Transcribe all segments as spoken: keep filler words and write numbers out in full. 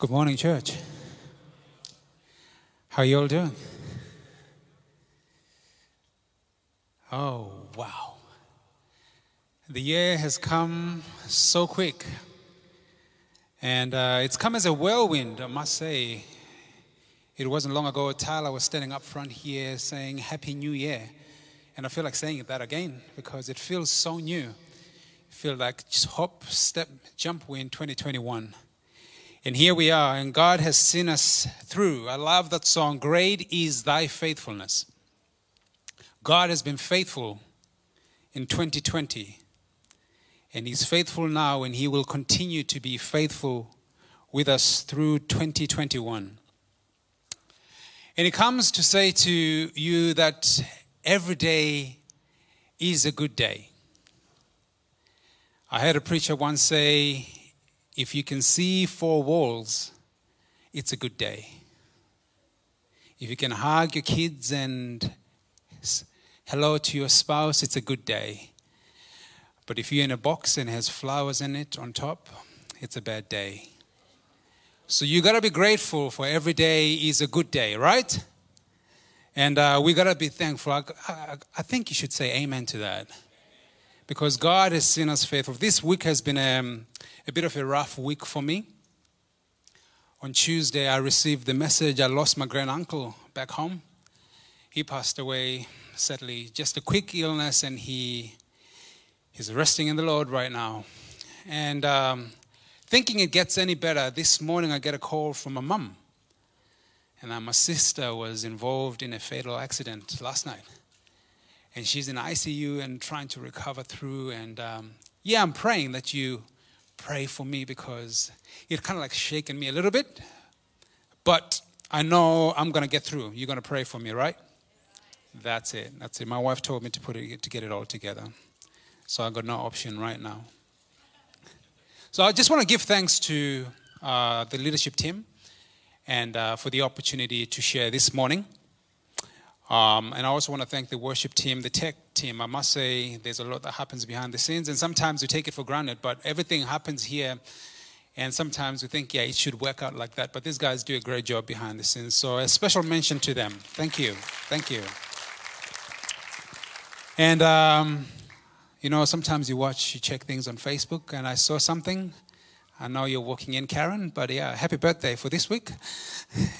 Good morning, church. How are you all doing? Oh, wow. The year has come so quick. And uh, it's come as a whirlwind, I must say. It wasn't long ago, Tyler was standing up front here saying, Happy New Year. And I feel like saying that again because it feels so new. It feels like just hop, step, jump, we're in twenty twenty-one. And here we are, and God has seen us through. I love that song, Great is Thy Faithfulness. God has been faithful in twenty twenty, and He's faithful now, and He will continue to be faithful with us through twenty twenty-one. And He comes to say to you that every day is a good day. I heard a preacher once say, if you can see four walls, it's a good day. If you can hug your kids and hello to your spouse, it's a good day. But if you're in a box and has flowers in it on top, it's a bad day. So you got to be grateful for every day is a good day, right? And uh, we got to be thankful. I, I, I think you should say amen to that. Because God has seen us faithful. This week has been a, a bit of a rough week for me. On Tuesday, I received the message. I lost my granduncle back home. He passed away, sadly, just a quick illness, and he is resting in the Lord right now. And um, thinking it gets any better, this morning I get a call from my mum. And uh, my sister was involved in a fatal accident last night. And she's in I C U and trying to recover through. And um, yeah, I'm praying that you pray for me because it kind of like shaken me a little bit. But I know I'm going to get through. You're going to pray for me, right? That's it. That's it. My wife told me to put it to get it all together. So I've got no option right now. So I just want to give thanks to uh, the leadership team and uh, for the opportunity to share this morning. Um, and I also want to thank the worship team, the tech team. I must say there's a lot that happens behind the scenes, and sometimes we take it for granted, but everything happens here, and sometimes we think, yeah, it should work out like that. But these guys do a great job behind the scenes, so a special mention to them. Thank you. Thank you. And, um, you know, sometimes you watch, you check things on Facebook, and I saw something. I know you're walking in, Karen, but, yeah, happy birthday for this week.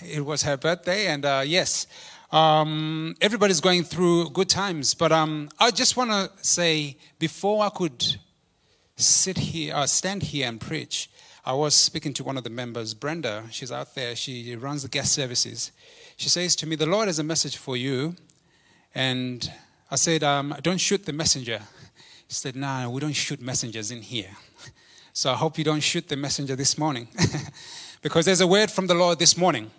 It was her birthday, and, uh, yes, Um, everybody's going through good times, but um, I just want to say before I could sit here, uh, stand here and preach, I was speaking to one of the members, Brenda. She's out there. She runs the guest services. She says to me, "The Lord has a message for you," and I said, um, "Don't shoot the messenger." She said, "No, nah, we don't shoot messengers in here." So I hope you don't shoot the messenger this morning, because there's a word from the Lord this morning.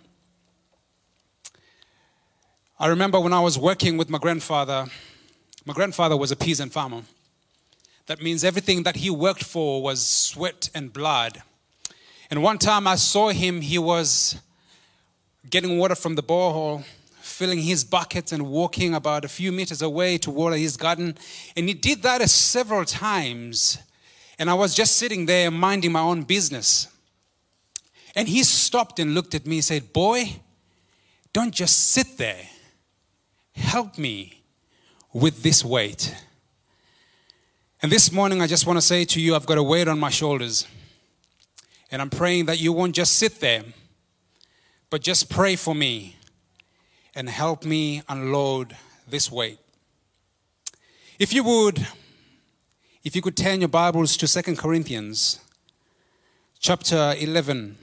I remember when I was working with my grandfather, my grandfather was a peasant farmer. That means everything that he worked for was sweat and blood. And one time I saw him, he was getting water from the borehole, filling his buckets and walking about a few meters away to water his garden. And he did that several times. And I was just sitting there minding my own business. And he stopped and looked at me and said, "Boy, don't just sit there. Help me with this weight." And this morning, I just want to say to you, I've got a weight on my shoulders. And I'm praying that you won't just sit there, but just pray for me and help me unload this weight. If you would, if you could turn your Bibles to Second Corinthians chapter eleven.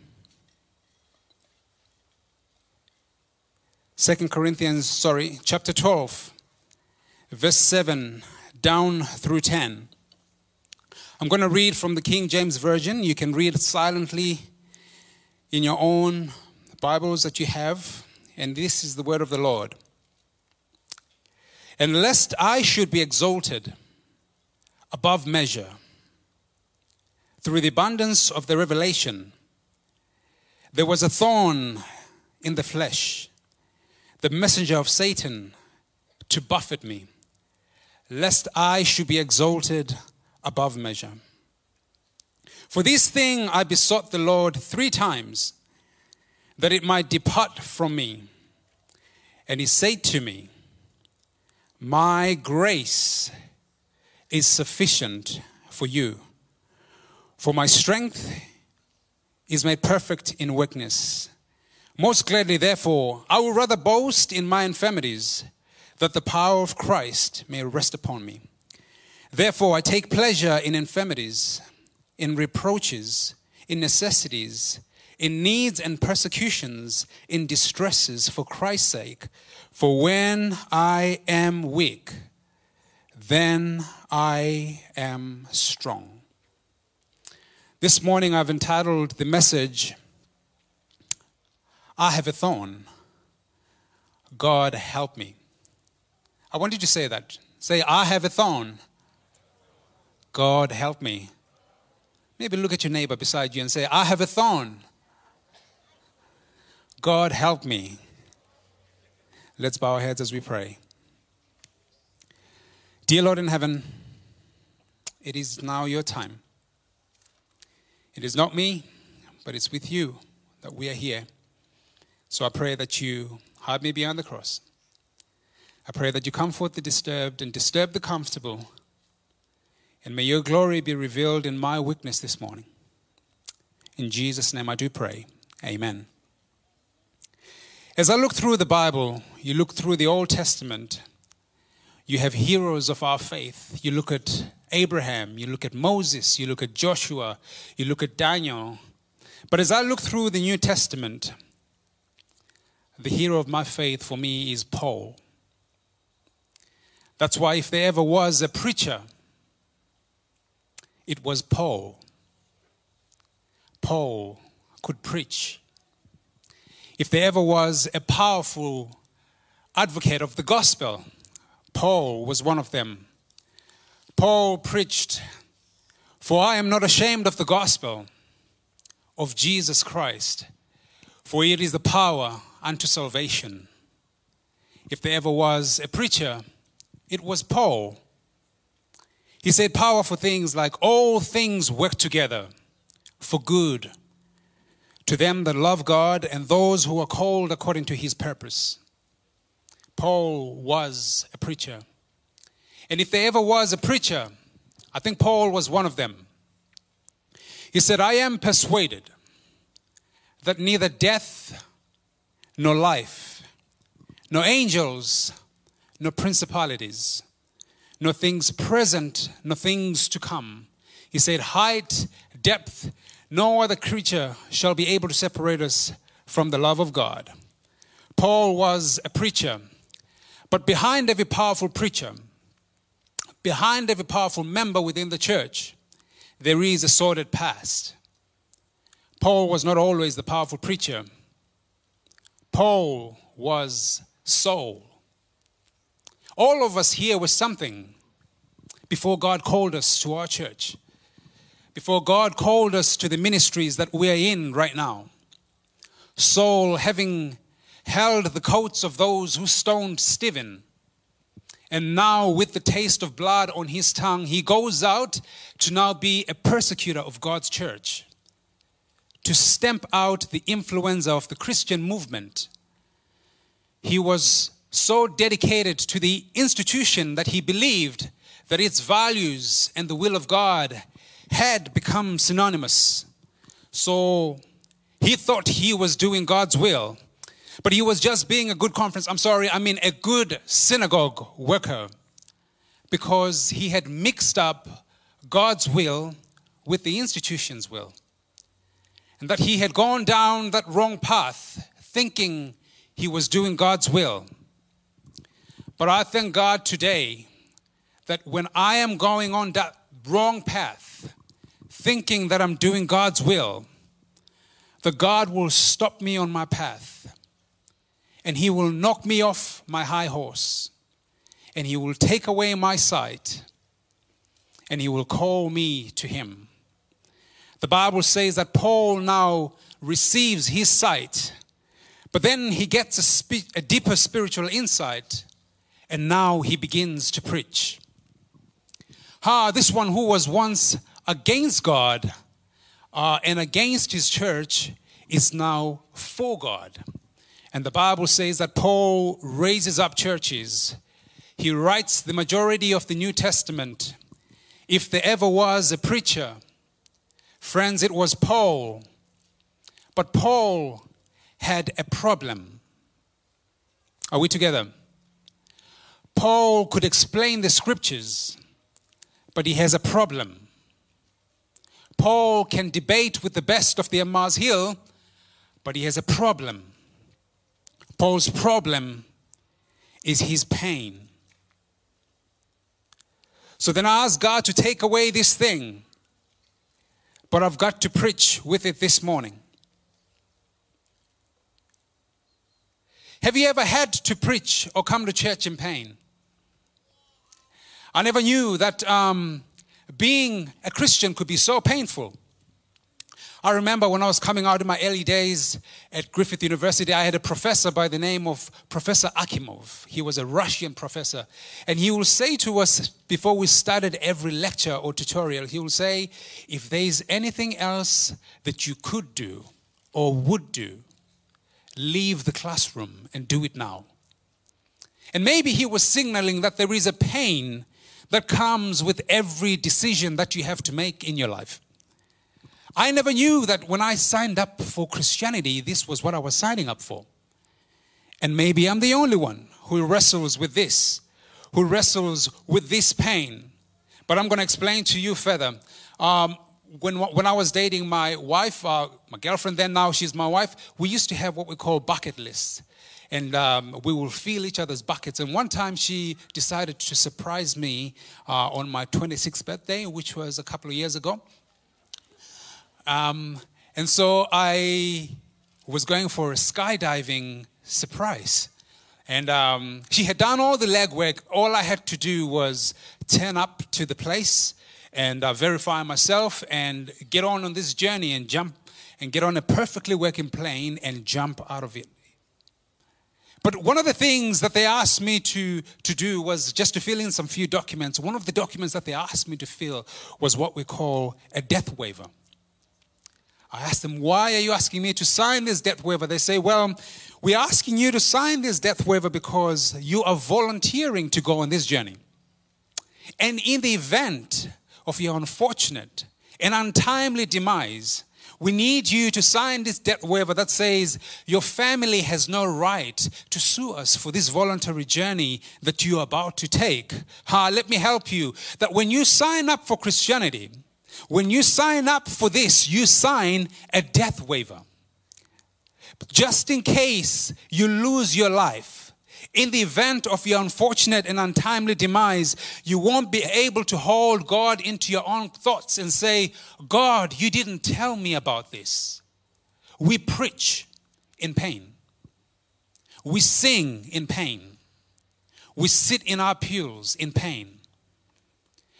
Second Corinthians, sorry, chapter twelve, verse seven, down through ten. I'm going to read from the King James Version. You can read silently in your own Bibles that you have. And this is the word of the Lord. "And lest I should be exalted above measure through the abundance of the revelation, there was a thorn in the flesh, the messenger of Satan to buffet me, lest I should be exalted above measure. For this thing I besought the Lord three times, that it might depart from me. And he said to me, my grace is sufficient for you, for my strength is made perfect in weakness. Most gladly, therefore, I will rather boast in my infirmities, that the power of Christ may rest upon me. Therefore, I take pleasure in infirmities, in reproaches, in necessities, in needs and persecutions, in distresses for Christ's sake. For when I am weak, then I am strong. This morning I've entitled the message, I have a thorn, God help me. I want you to say that. Say, I have a thorn, God help me. Maybe look at your neighbor beside you and say, I have a thorn, God help me. Let's bow our heads as we pray. Dear Lord in heaven, it is now your time. It is not me, but it's with you that we are here. So I pray that you hide me behind the cross. I pray that you comfort the disturbed and disturb the comfortable. And may your glory be revealed in my weakness this morning. In Jesus' name I do pray. Amen. As I look through the Bible, you look through the Old Testament, you have heroes of our faith. You look at Abraham, you look at Moses, you look at Joshua, you look at Daniel. But as I look through the New Testament, the hero of my faith for me is Paul. That's why if there ever was a preacher, it was Paul. Paul could preach. If there ever was a powerful advocate of the gospel, Paul was one of them. Paul preached, for I am not ashamed of the gospel of Jesus Christ, for it is the power unto salvation. If there ever was a preacher, it was Paul. He said powerful things like, all things work together for good to them that love God and those who are called according to his purpose. Paul was a preacher. And if there ever was a preacher, I think Paul was one of them. He said, I am persuaded that neither death, nor life, nor angels, nor principalities, nor things present, nor things to come. He said, height, depth, no other creature shall be able to separate us from the love of God. Paul was a preacher, but behind every powerful preacher, behind every powerful member within the church, there is a sordid past. Paul was not always the powerful preacher. Paul was Saul. All of us here were something before God called us to our church. Before God called us to the ministries that we are in right now. Saul, having held the coats of those who stoned Stephen, and now with the taste of blood on his tongue, he goes out to now be a persecutor of God's church, to stamp out the influenza of the Christian movement. He was so dedicated to the institution that he believed that its values and the will of God had become synonymous. So he thought he was doing God's will, but he was just being a good conference, I'm sorry, I mean a good synagogue worker, because he had mixed up God's will with the institution's will. And that he had gone down that wrong path, thinking he was doing God's will. But I thank God today that when I am going on that wrong path, thinking that I'm doing God's will, that God will stop me on my path and he will knock me off my high horse and he will take away my sight and he will call me to him. The Bible says that Paul now receives his sight, but then he gets a, spe- a deeper spiritual insight and now he begins to preach. Ah, this one who was once against God uh, and against his church is now for God. And the Bible says that Paul raises up churches. He writes the majority of the New Testament. If there ever was a preacher, friends, it was Paul. But Paul had a problem. Are we together? Paul could explain the scriptures, but he has a problem. Paul can debate with the best of the Mars Hill, but he has a problem. Paul's problem is his pain. So then I ask God to take away this thing, but I've got to preach with it this morning. Have you ever had to preach or come to church in pain? I never knew that um, being a Christian could be so painful. I remember when I was coming out in my early days at Griffith University, I had a professor by the name of Professor Akimov. He was a Russian professor. And he will say to us before we started every lecture or tutorial, he will say, if there is anything else that you could do or would do, leave the classroom and do it now. And maybe he was signaling that there is a pain that comes with every decision that you have to make in your life. I never knew that when I signed up for Christianity, this was what I was signing up for. And maybe I'm the only one who wrestles with this, who wrestles with this pain. But I'm going to explain to you further. Um, when, when I was dating my wife, uh, my girlfriend then, now she's my wife, we used to have what we call bucket lists. And um, we will fill each other's buckets. And one time she decided to surprise me uh, on my twenty-sixth birthday, which was a couple of years ago. Um, and so I was going for a skydiving surprise. And um, she had done all the legwork. All I had to do was turn up to the place and uh, verify myself and get on on this journey and jump and get on a perfectly working plane and jump out of it. But one of the things that they asked me to, to do was just to fill in some few documents. One of the documents that they asked me to fill was what we call a death waiver. I asked them, why are you asking me to sign this death waiver? They say, well, we're asking you to sign this death waiver because you are volunteering to go on this journey. And in the event of your unfortunate and untimely demise, we need you to sign this death waiver that says your family has no right to sue us for this voluntary journey that you are about to take. Ha, let me help you. That when you sign up for Christianity, when you sign up for this, you sign a death waiver. Just in case you lose your life, in the event of your unfortunate and untimely demise, you won't be able to hold God into your own thoughts and say, God, you didn't tell me about this. We preach in pain. We sing in pain. We sit in our pews in pain.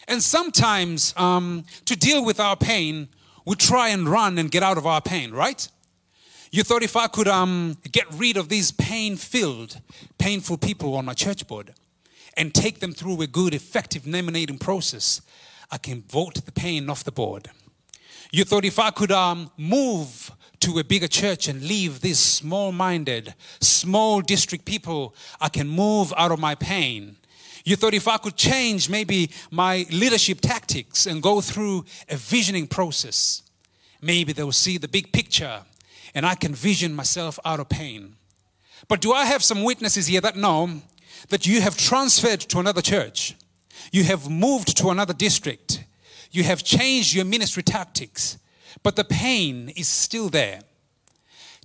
And sometimes um, to deal with our pain, we try and run and get out of our pain, right? You thought if I could um, get rid of these pain-filled, painful people on my church board and take them through a good, effective nominating process, I can vote the pain off the board. You thought if I could um, move to a bigger church and leave these small-minded, small district people, I can move out of my pain. You thought if I could change maybe my leadership tactics and go through a visioning process, maybe they'll see the big picture and I can vision myself out of pain. But do I have some witnesses here that know that you have transferred to another church? You have moved to another district. You have changed your ministry tactics, but the pain is still there.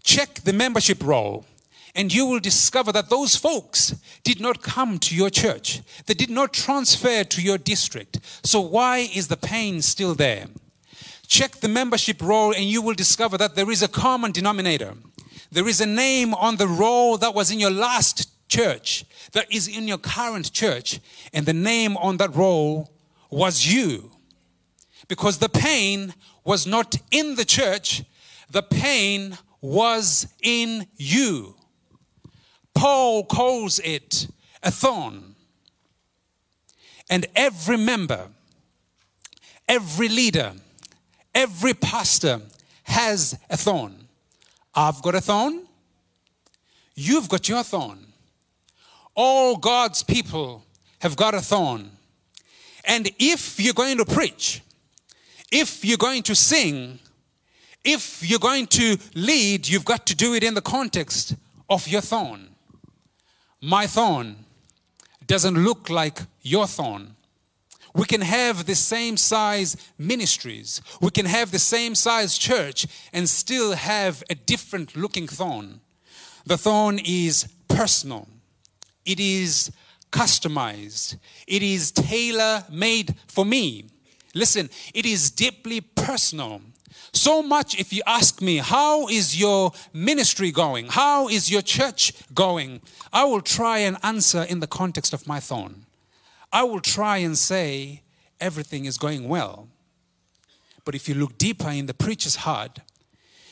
Check the membership roll. And you will discover that those folks did not come to your church. They did not transfer to your district. So why is the pain still there? Check the membership roll and you will discover that there is a common denominator. There is a name on the roll that was in your last church, that is in your current church. And the name on that roll was you. Because the pain was not in the church. The pain was in you. Paul calls it a thorn. And every member, every leader, every pastor has a thorn. I've got a thorn. You've got your thorn. All God's people have got a thorn. And if you're going to preach, if you're going to sing, if you're going to lead, you've got to do it in the context of your thorn. My thorn doesn't look like your thorn. We can have the same size ministries. We can have the same size church and still have a different looking thorn. The thorn is personal. It is customized. It is tailor-made for me. Listen, it is deeply personal. So much if you ask me, how is your ministry going? How is your church going? I will try and answer in the context of my thorn. I will try and say everything is going well. But if you look deeper in the preacher's heart,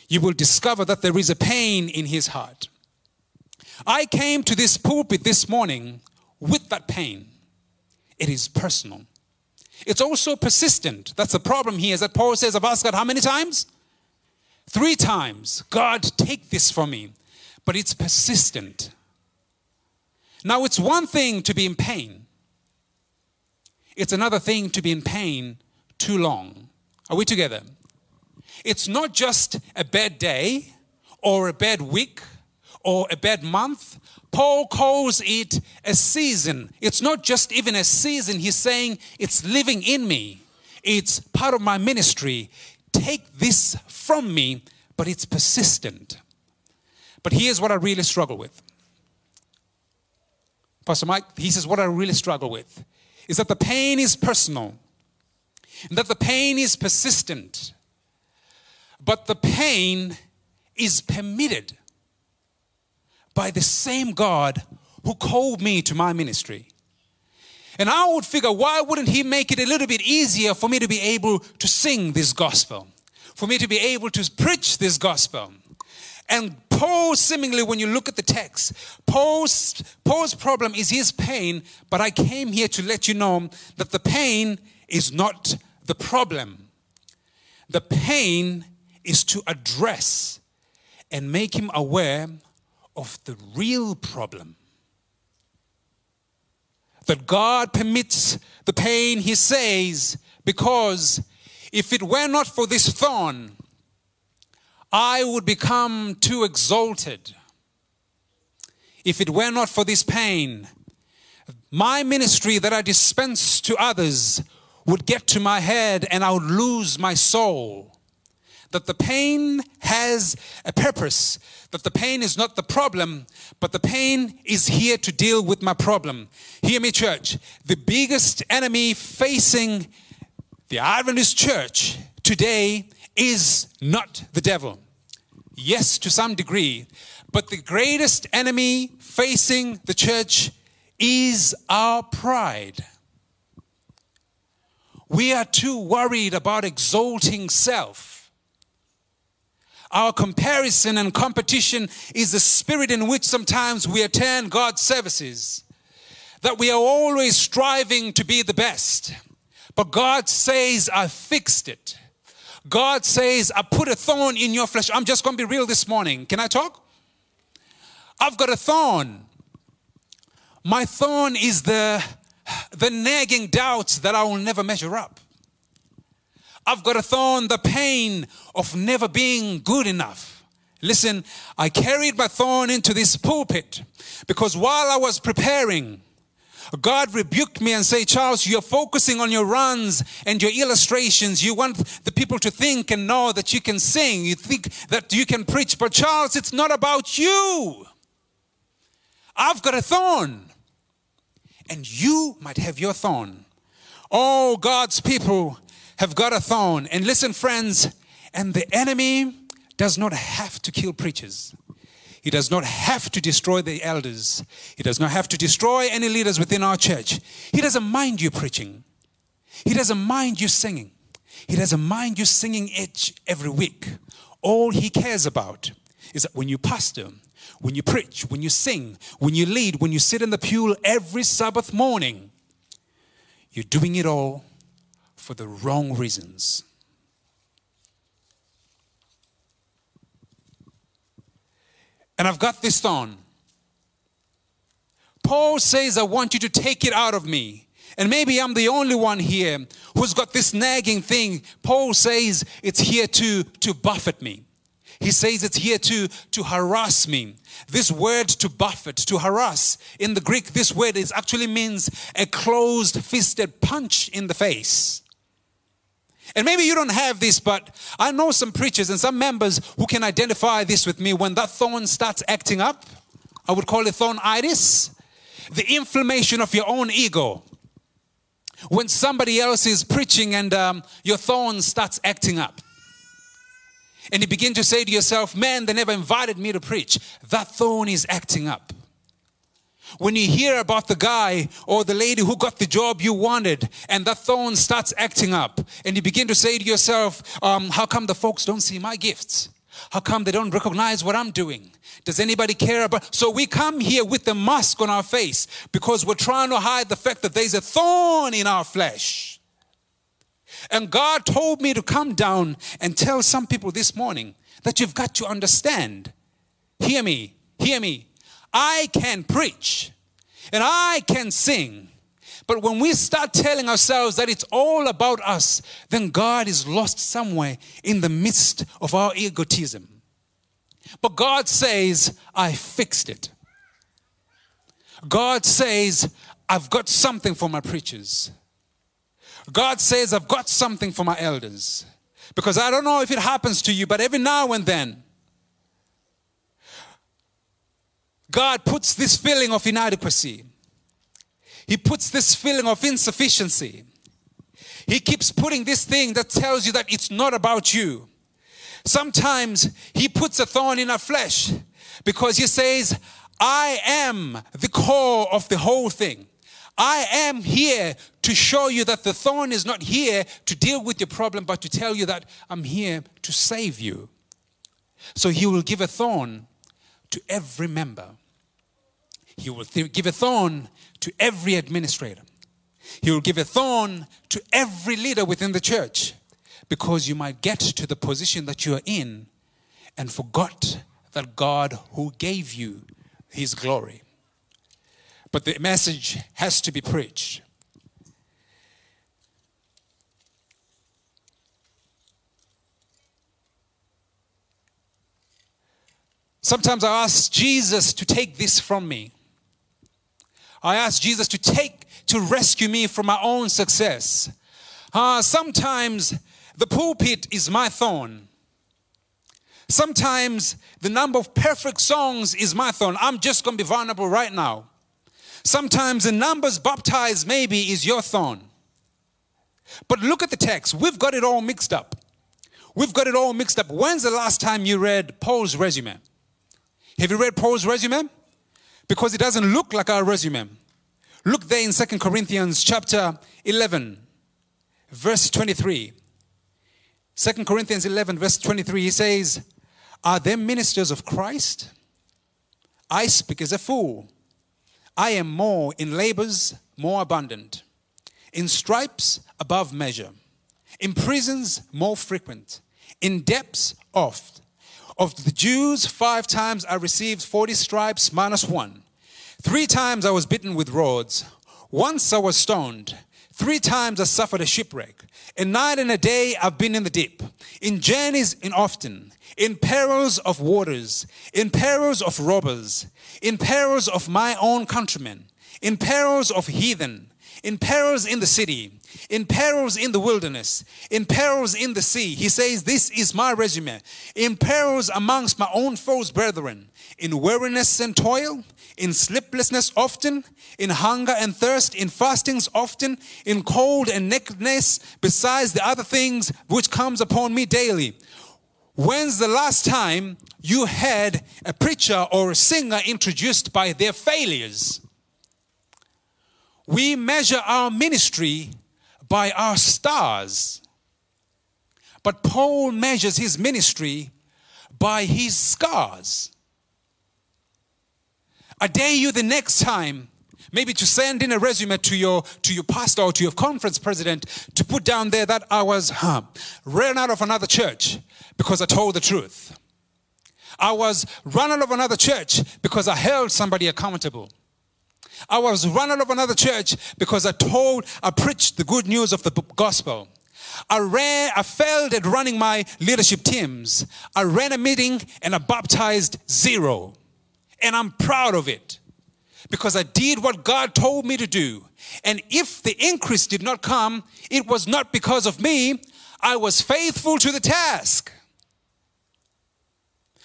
you will discover that there is a pain in his heart. I came to this pulpit this morning with that pain. It is personal. It's also persistent. That's the problem here, is that Paul says, I've asked God how many times? Three times. God, take this from me. But it's persistent. Now, it's one thing to be in pain. It's another thing to be in pain too long. Are we together? It's not just a bad day or a bad week or a bad month. Paul calls it a season. It's not just even a season. He's saying it's living in me. It's part of my ministry. Take this from me, but it's persistent. But here's what I really struggle with. Pastor Mike, he says what I really struggle with is that the pain is personal and that the pain is persistent, but the pain is permitted by the same God who called me to my ministry. And I would figure, why wouldn't he make it a little bit easier for me to be able to sing this gospel, for me to be able to preach this gospel? And Paul, seemingly, when you look at the text, Paul's, Paul's problem is his pain, but I came here to let you know that the pain is not the problem. The pain is to address and make him aware of the real problem. That God permits the pain, he says, because if it were not for this thorn, I would become too exalted. If it were not for this pain, my ministry that I dispense to others would get to my head and I would lose my soul. That the pain has a purpose, that the pain is not the problem, but the pain is here to deal with my problem. Hear me, church. The biggest enemy facing the Adventist church today is not the devil. Yes, to some degree, but the greatest enemy facing the church is our pride. We are too worried about exalting self. Our comparison and competition is the spirit in which sometimes we attend God's services, that we are always striving to be the best. But God says, I fixed it. God says, I put a thorn in your flesh. I'm just going to be real this morning. Can I talk? I've got a thorn. My thorn is the, the nagging doubts that I will never measure up. I've got a thorn, the pain of never being good enough. Listen, I carried my thorn into this pulpit because while I was preparing, God rebuked me and said, Charles, you're focusing on your runs and your illustrations. You want the people to think and know that you can sing. You think that you can preach. But Charles, it's not about you. I've got a thorn. And you might have your thorn. All God's people have got a thorn. And listen, friends, and the enemy does not have to kill preachers. He does not have to destroy the elders. He does not have to destroy any leaders within our church. He doesn't mind you preaching. He doesn't mind you singing. He doesn't mind you singing each every week. All he cares about is that when you pastor, when you preach, when you sing, when you lead, when you sit in the pew every Sabbath morning, you're doing it all for the wrong reasons. and I've got this thorn. Paul says, I want you to take it out of me. And maybe I'm the only one here who's got this nagging thing. Paul says it's here to, to buffet me. He says it's here to, to harass me. This word to buffet, to harass, in the Greek, this word is actually means a closed fisted punch in the face. And maybe you don't have this, but I know some preachers and some members who can identify this with me. When that thorn starts acting up, I would call it thornitis, the inflammation of your own ego. When somebody else is preaching and um, your thorn starts acting up. And you begin to say to yourself, man, they never invited me to preach. That thorn is acting up. When you hear about the guy or the lady who got the job you wanted and that thorn starts acting up, and you begin to say to yourself, um, how come the folks don't see my gifts? How come they don't recognize what I'm doing? Does anybody care about? So we come here with a mask on our face because we're trying to hide the fact that there's a thorn in our flesh. And God told me to come down and tell some people this morning that you've got to understand. Hear me, hear me. I can preach and I can sing. But when we start telling ourselves that it's all about us, then God is lost somewhere in the midst of our egotism. But God says, I fixed it. God says, I've got something for my preachers. God says, I've got something for my elders. Because I don't know if it happens to you, but every now and then, God puts this feeling of inadequacy. He puts this feeling of insufficiency. He keeps putting this thing that tells you that it's not about you. Sometimes he puts a thorn in our flesh because he says, I am the core of the whole thing. I am here to show you that the thorn is not here to deal with your problem, but to tell you that I'm here to save you. So he will give a thorn to every member. He will th- give a thorn to every administrator. He will give a thorn to every leader within the church, because you might get to the position that you are in and forgot that God who gave you his glory. But the message has to be preached. Sometimes I ask Jesus to take this from me. I ask Jesus to take, to rescue me from my own success. Uh, sometimes the pulpit is my thorn. Sometimes the number of perfect songs is my thorn. I'm just going to be vulnerable right now. Sometimes the numbers baptized maybe is your thorn. But look at the text. We've got it all mixed up. We've got it all mixed up. When's the last time you read Paul's resume? Have you read Paul's resume? Because it doesn't look like our resume. Look there in Second Corinthians chapter eleven, verse twenty-three. Second Corinthians eleven, verse twenty-three, he says, are there ministers of Christ? I speak as a fool. I am more in labors, more abundant. In stripes, above measure. In prisons, more frequent. In debts, oft. Of the Jews, five times I received forty stripes minus one. Three times I was beaten with rods. Once I was stoned. Three times I suffered a shipwreck. A night and a day I've been in the deep. In journeys in often. In perils of waters. In perils of robbers. In perils of my own countrymen. In perils of heathen. In perils in the city. In perils in the wilderness. In perils in the sea. He says, this is my resume. In perils amongst my own foes, brethren. In weariness and toil. In sleeplessness often. In hunger and thirst. In fastings often. In cold and nakedness. Besides the other things which comes upon me daily. When's the last time you had a preacher or a singer introduced by their failures? We measure our ministry by our stars. But Paul measures his ministry by his scars. I dare you the next time, maybe to send in a resume to your, to your pastor or to your conference president, to put down there that I was huh, ran out of another church because I told the truth. I was run out of another church because I held somebody accountable. I was run out of another church because I told, I preached the good news of the gospel. I ran, I failed at running my leadership teams. I ran a meeting and I baptized zero. And I'm proud of it because I did what God told me to do. And if the increase did not come, it was not because of me. I was faithful to the task.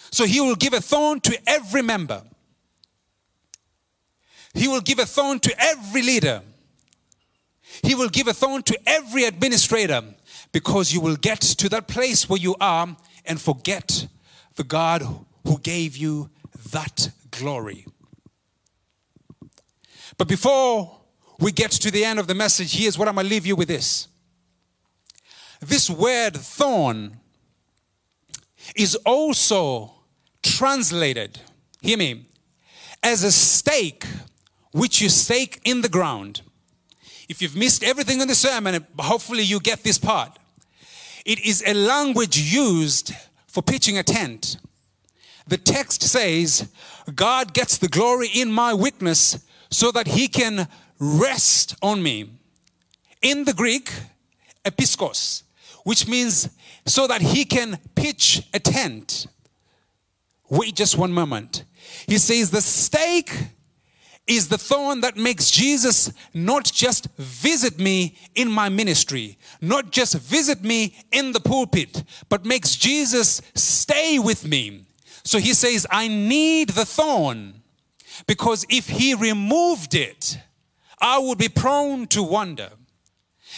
So he will give a thorn to every member. He will give a thorn to every leader. He will give a thorn to every administrator, because you will get to that place where you are and forget the God who gave you that glory. But before we get to the end of the message, here's what I'm going to leave you with this. This word thorn is also translated, hear me, as a stake which you stake in the ground. If you've missed everything in the sermon, hopefully you get this part. It is a language used for pitching a tent. The text says, God gets the glory in my witness so that he can rest on me. In the Greek, episkos, which means so that he can pitch a tent. Wait just one moment. He says the stake is the thorn that makes Jesus not just visit me in my ministry, not just visit me in the pulpit, but makes Jesus stay with me. So he says, I need the thorn, because if he removed it, I would be prone to wander.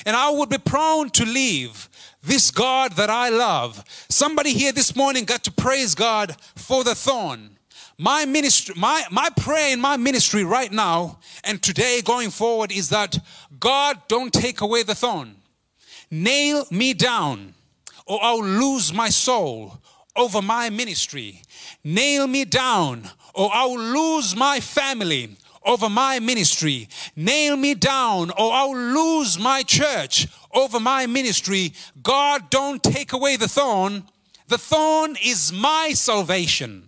And I would be prone to leave this God that I love. Somebody here this morning got to praise God for the thorn. My ministry, my, my prayer in my ministry right now and today going forward is that God, don't take away the thorn. Nail me down or I'll lose my soul over my ministry. Nail me down or I'll lose my family over my ministry. Nail me down or I'll lose my church over my ministry. God, don't take away the thorn. The thorn is my salvation.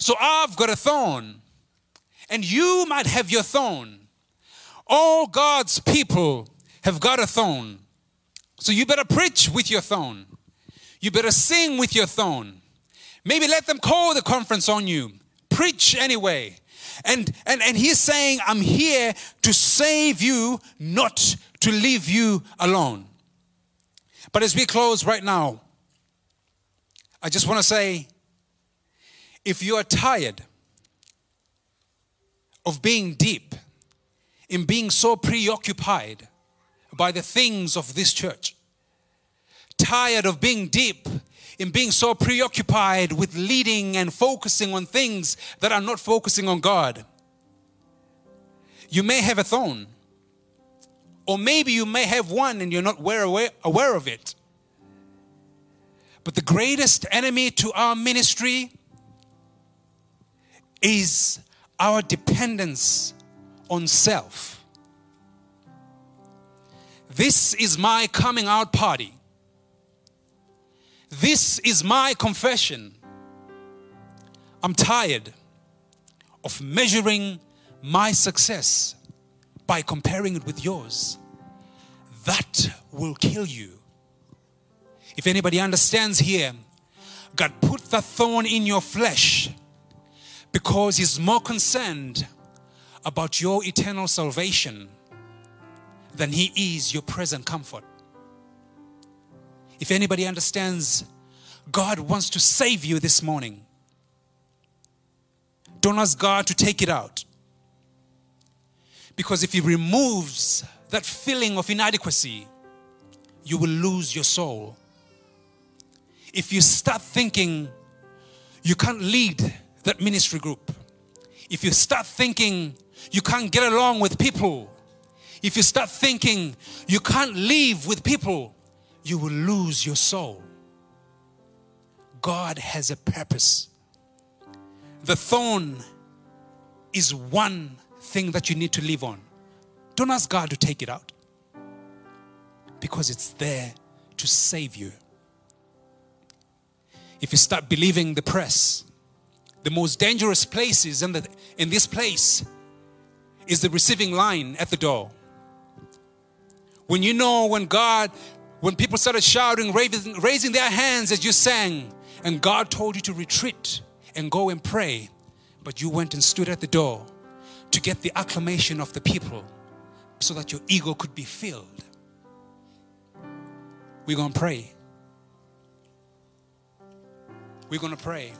So I've got a thorn, and you might have your thorn. All God's people have got a thorn. So you better preach with your thorn. You better sing with your thorn. Maybe let them call the conference on you. Preach anyway. And, and and he's saying, I'm here to save you, not to leave you alone. But as we close right now, I just want to say, if you are tired of being deep, in being so preoccupied by the things of this church, tired of being deep in being so preoccupied with leading and focusing on things that are not focusing on God. You may have a thorn, or maybe you may have one and you're not aware, aware of it. But the greatest enemy to our ministry is our dependence on self. This is my coming out party. This is my confession. I'm tired of measuring my success by comparing it with yours. That will kill you. If anybody understands here, God put the thorn in your flesh because he's more concerned about your eternal salvation than he is your present comfort. If anybody understands, God wants to save you this morning. Don't ask God to take it out. Because if he removes that feeling of inadequacy, you will lose your soul. If you start thinking you can't lead that ministry group, if you start thinking you can't get along with people, if you start thinking you can't live with people, you will lose your soul. God has a purpose. The thorn is one thing that you need to live on. Don't ask God to take it out, because it's there to save you. if you start believing the press, the most dangerous places in, the, in this place is the receiving line at the door. When you know when God, when people started shouting, raising, raising their hands as you sang, and God told you to retreat and go and pray, but you went and stood at the door to get the acclamation of the people so that your ego could be filled. We're going to pray. We're going to pray.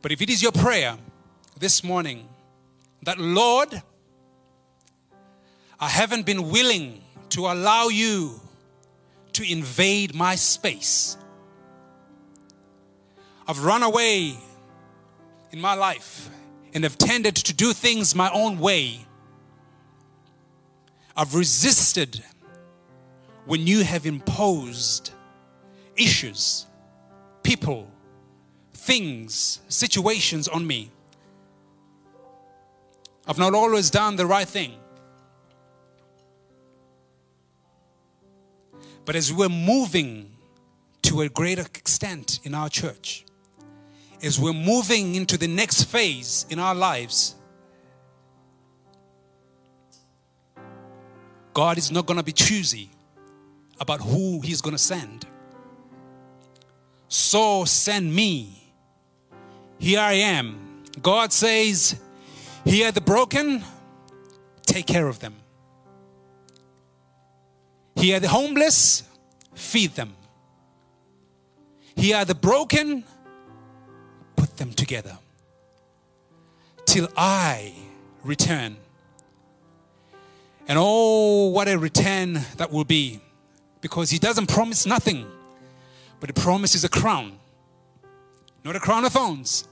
But if it is your prayer this morning that, Lord, I haven't been willing to allow you to invade my space. I've run away in my life and have tended to do things my own way. I've resisted when you have imposed issues, people, things, situations on me. I've not always done the right thing. But as we're moving to a greater extent in our church, as we're moving into the next phase in our lives, God is not going to be choosy about who He's going to send. So send me. Here I am. God says, here are the broken, take care of them. Here are the homeless, feed them. Here are the broken, put them together. Till I return. And oh, what a return that will be. Because He doesn't promise nothing, but He promises a crown. Not a crown of thorns,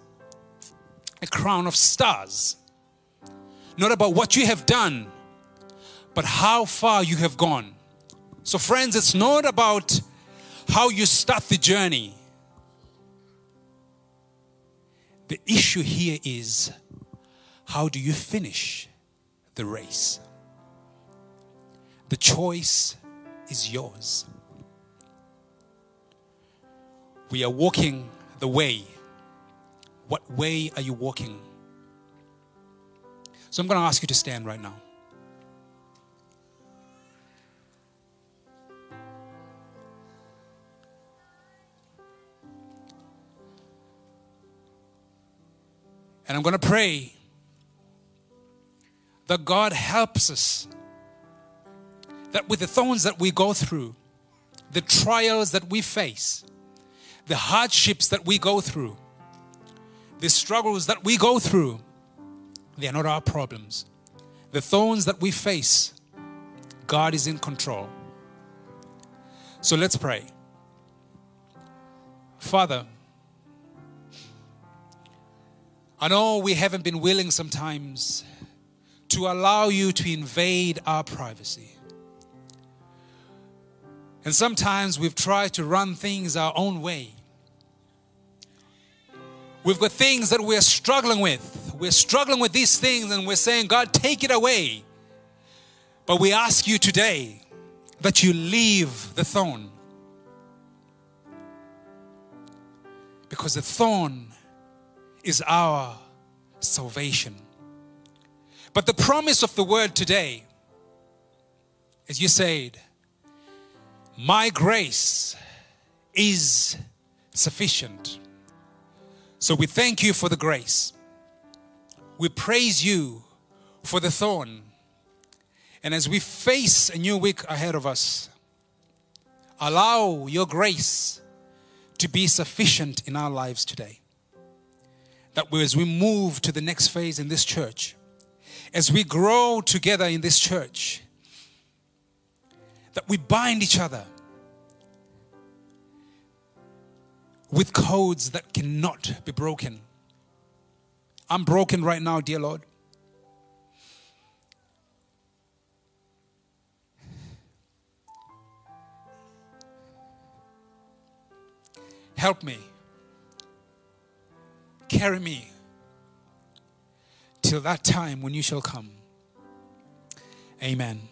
a crown of stars. Not about what you have done, but how far you have gone. So friends, it's not about how you start the journey. The issue here is, how do you finish the race? The choice is yours. We are walking the way. What way are you walking? So I'm going to ask you to stand right now. And I'm going to pray that God helps us, that with the thorns that we go through, the trials that we face, the hardships that we go through, the struggles that we go through, they are not our problems. The thorns that we face, God is in control. So let's pray. Father, I know we haven't been willing sometimes to allow you to invade our privacy. And sometimes we've tried to run things our own way. We've got things that we're struggling with. We're struggling with these things and we're saying, God, take it away. But we ask you today that you leave the thorn. Because the thorn is our salvation. But the promise of the word today, as you said, my grace is sufficient. So we thank you for the grace. We praise you for the thorn. And as we face a new week ahead of us, allow your grace to be sufficient in our lives today. That as we move to the next phase in this church, as we grow together in this church, that we bind each other with codes that cannot be broken. I'm broken right now, dear Lord. Help me. Carry me till that time when you shall come. Amen.